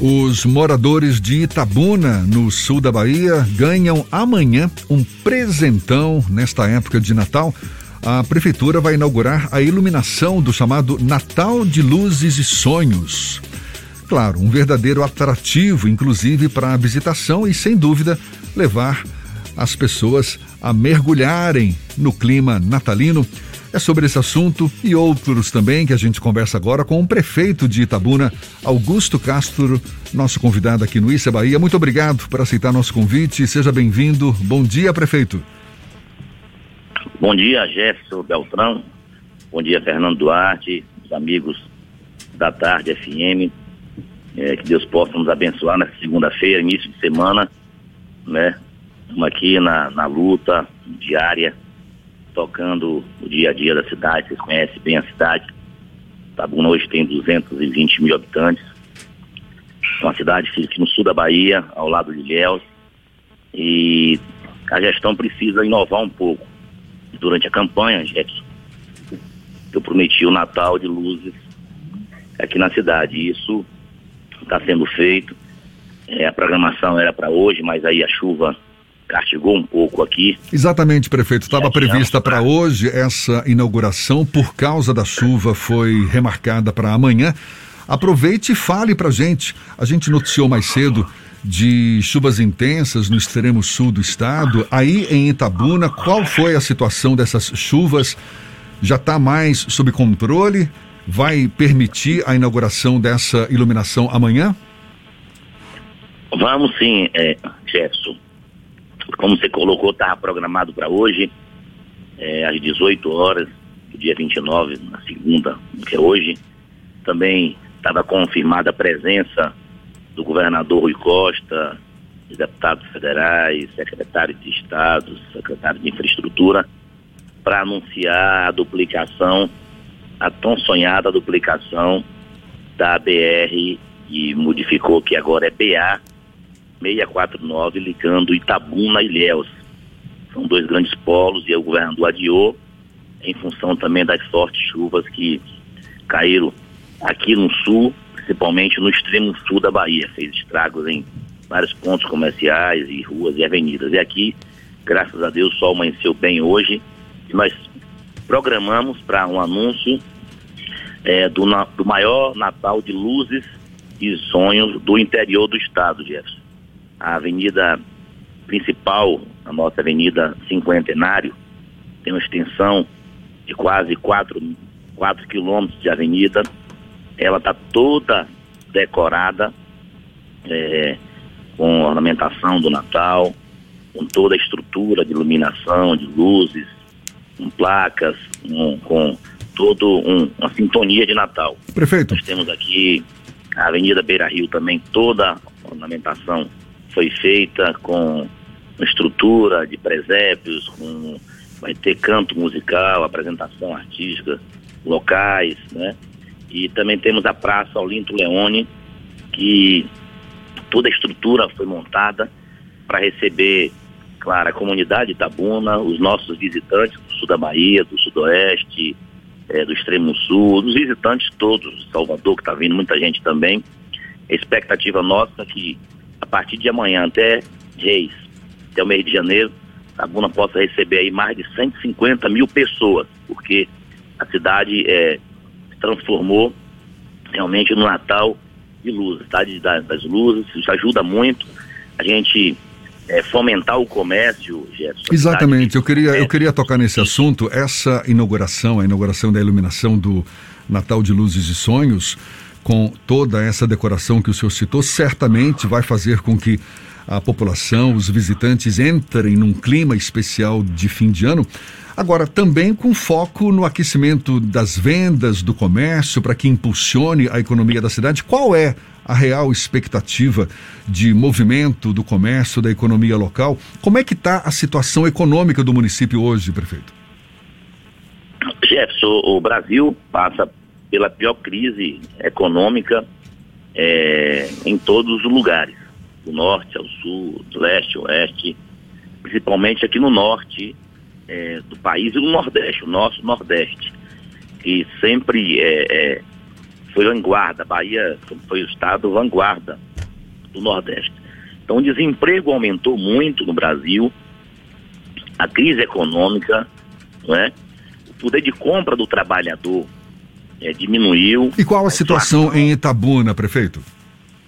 Os moradores de Itabuna, no sul da Bahia, ganham amanhã um presentão nesta época de Natal. A prefeitura vai inaugurar a iluminação do chamado Natal de Luzes e Sonhos. Claro, um verdadeiro atrativo, inclusive para a visitação e, sem dúvida, levar as pessoas a mergulharem no clima natalino. É sobre esse assunto e outros também que a gente conversa agora com o prefeito de Itabuna, Augusto Castro, nosso convidado aqui no Iça Bahia. Muito obrigado por aceitar nosso convite. Seja bem-vindo. Bom dia, prefeito. Bom dia, Jéssica Beltrão. Bom dia, Fernando Duarte, os amigos da Tarde FM. Que Deus possa nos abençoar nessa segunda-feira, início de semana, né? Estamos aqui na luta diária, tocando o dia a dia da cidade. Vocês conhecem bem a cidade. Itabuna hoje tem 220 mil habitantes. É uma cidade que fica no sul da Bahia, ao lado de Ilhéus. E a gestão precisa inovar um pouco. Durante a campanha, gente, eu prometi o Natal de Luzes aqui na cidade. Isso está sendo feito. A programação era para hoje, mas aí a chuva castigou um pouco aqui. Exatamente, prefeito. Estava prevista para hoje essa inauguração. Por causa da chuva, foi remarcada para amanhã. Aproveite e fale para a gente. A gente noticiou mais cedo de chuvas intensas no extremo sul do estado. Aí em Itabuna, qual foi a situação dessas chuvas? Já está mais sob controle? Vai permitir a inauguração dessa iluminação amanhã? Vamos sim, Jefferson. Como você colocou, estava programado para hoje, às 18 horas, dia 29, na segunda, que é hoje. Também estava confirmada a presença do governador Rui Costa, de deputados federais, secretário de Estado, secretário de Infraestrutura, para anunciar a duplicação, a tão sonhada duplicação da BR, que modificou, que agora é BA 649, ligando Itabuna e Ilhéus. São dois grandes polos e o governador adiou, em função também das fortes chuvas que caíram aqui no sul, principalmente no extremo sul da Bahia. Fez estragos em vários pontos comerciais e ruas e avenidas. E aqui, graças a Deus, o sol amanheceu bem hoje. E nós programamos para um anúncio do maior Natal de Luzes e Sonhos do interior do estado, Jefferson. A avenida principal, a nossa Avenida Cinquentenário, tem uma extensão de quase 4 quilômetros de avenida. Ela está toda decorada, com ornamentação do Natal, com toda a estrutura de iluminação, de luzes, com placas, com toda uma sintonia de Natal. Prefeito. Nós temos aqui a Avenida Beira Rio também, toda a ornamentação foi feita com estrutura de presépios, vai ter canto musical, apresentação artística, locais, né? E também temos a Praça Olinto Leone, que toda a estrutura foi montada para receber, claro, a comunidade de Itabuna, os nossos visitantes do sul da Bahia, do sudoeste, do extremo sul, dos visitantes todos, Salvador, que está vindo, muita gente também. A expectativa nossa é que, a partir de amanhã até Reis, até o mês de janeiro, Itabuna possa receber aí mais de 150 mil pessoas, porque a cidade transformou realmente no Natal de Luzes, cidade das luzes. Isso ajuda muito a gente fomentar o comércio, Jefferson. Exatamente, eu queria tocar nesse assunto. Essa inauguração, a inauguração da iluminação do Natal de Luzes e Sonhos, com toda essa decoração que o senhor citou, certamente vai fazer com que a população, os visitantes entrem num clima especial de fim de ano. Agora, também com foco no aquecimento das vendas, do comércio, para que impulsione a economia da cidade. Qual é a real expectativa de movimento do comércio, da economia local? Como é que está a situação econômica do município hoje, prefeito? Jefferson, o Brasil passa pela pior crise econômica em todos os lugares, do norte ao sul, do leste ao oeste, principalmente aqui no norte do país e no nordeste, o nosso nordeste, que sempre foi vanguarda, Bahia foi o estado vanguarda do Nordeste. Então o desemprego aumentou muito no Brasil, a crise econômica, não é? O poder de compra do trabalhador diminuiu. E qual a situação em Itabuna, prefeito?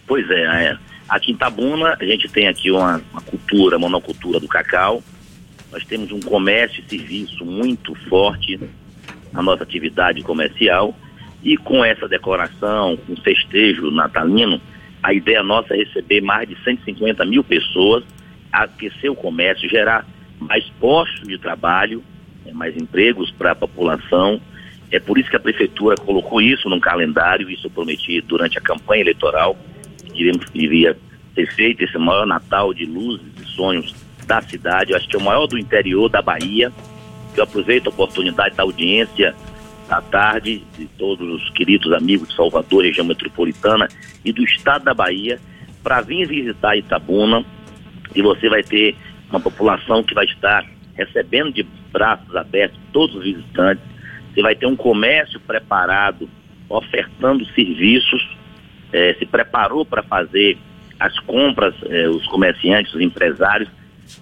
Pois é, aqui em Itabuna a gente tem aqui uma cultura, monocultura do cacau, nós temos um comércio e serviço muito forte na nossa atividade comercial, e com essa decoração, com o festejo natalino, a ideia nossa é receber mais de 150 mil pessoas, aquecer o comércio, gerar mais postos de trabalho, mais empregos para a população. É por isso que a prefeitura colocou isso num calendário, isso eu prometi durante a campanha eleitoral, diremos que iria ter feito esse maior Natal de Luzes e Sonhos da cidade. Eu acho que é o maior do interior da Bahia. Eu aproveito a oportunidade da audiência da tarde, de todos os queridos amigos de Salvador, região metropolitana e do estado da Bahia, para vir visitar Itabuna, e você vai ter uma população que vai estar recebendo de braços abertos todos os visitantes. Você vai ter um comércio preparado, ofertando serviços, se preparou para fazer as compras, os comerciantes, os empresários,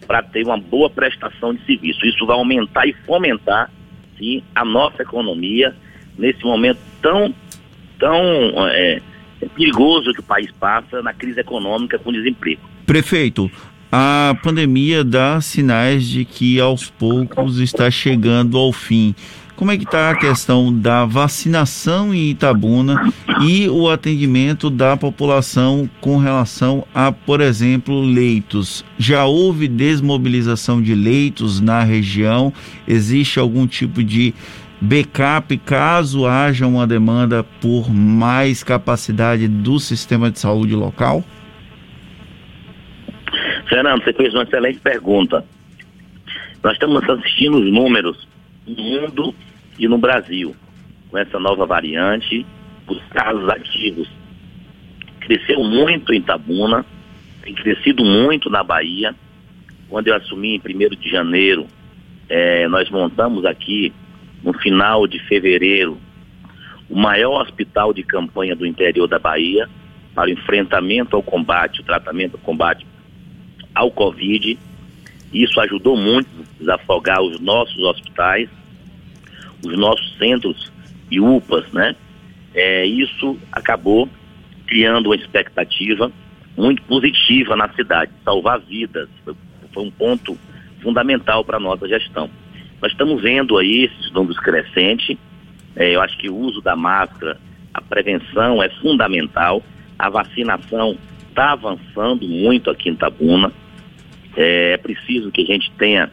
para ter uma boa prestação de serviço. Isso vai aumentar e fomentar, sim, a nossa economia nesse momento tão perigoso que o país passa, na crise econômica com desemprego. Prefeito, a pandemia dá sinais de que aos poucos está chegando ao fim. Como é que está a questão da vacinação em Itabuna e o atendimento da população com relação a, por exemplo, leitos? Já houve desmobilização de leitos na região? Existe algum tipo de backup caso haja uma demanda por mais capacidade do sistema de saúde local? Fernando, você fez uma excelente pergunta. Nós estamos assistindo os números no mundo e no Brasil, com essa nova variante. Os casos ativos cresceu muito em Itabuna, tem crescido muito na Bahia. Quando eu assumi em 1º de janeiro, nós montamos aqui, no final de fevereiro, o maior hospital de campanha do interior da Bahia para o enfrentamento ao combate, o tratamento ao combate ao Covid. Isso ajudou muito a desafogar os nossos hospitais, os nossos centros e UPAs, né? Isso acabou criando uma expectativa muito positiva na cidade, salvar vidas. Foi um ponto fundamental para a nossa gestão. Nós estamos vendo aí esses números crescentes. Eu acho que o uso da máscara, a prevenção é fundamental. A vacinação está avançando muito aqui em Itabuna. É preciso que a gente tenha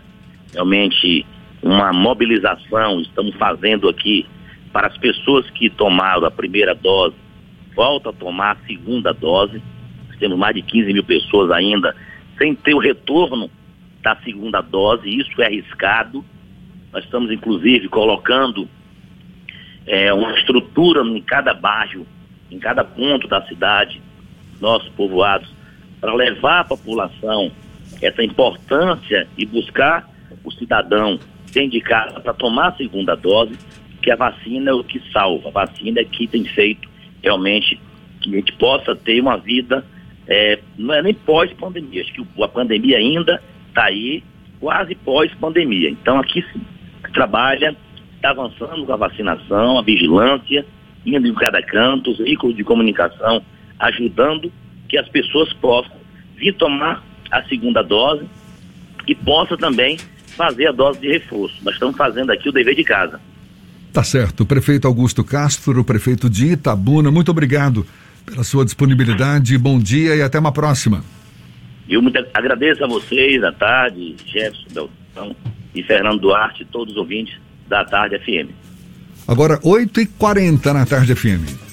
realmente uma mobilização. Estamos fazendo aqui para as pessoas que tomaram a primeira dose, voltam a tomar a segunda dose. Nós temos mais de 15 mil pessoas ainda sem ter o retorno da segunda dose. Isso é arriscado. Nós estamos, inclusive, colocando uma estrutura em cada bairro, em cada ponto da cidade, nossos povoados, para levar a população essa importância e buscar o cidadão dentro de casa para tomar a segunda dose, que a vacina é o que salva, a vacina é que tem feito realmente que a gente possa ter uma vida, não é nem pós-pandemia, acho que a pandemia ainda está aí, quase pós-pandemia. Então aqui sim, trabalha, está avançando com a vacinação, a vigilância, indo em cada canto, os veículos de comunicação ajudando que as pessoas possam vir tomar a segunda dose e possa também fazer a dose de reforço. Nós estamos fazendo aqui o dever de casa. Tá certo. Prefeito Augusto Castro, prefeito de Itabuna, muito obrigado pela sua disponibilidade. Bom dia e até uma próxima. Eu muito agradeço a vocês, à tarde, Jéssica Beltrão e Fernando Duarte, todos os ouvintes da Tarde FM. Agora, 8h40 na Tarde FM.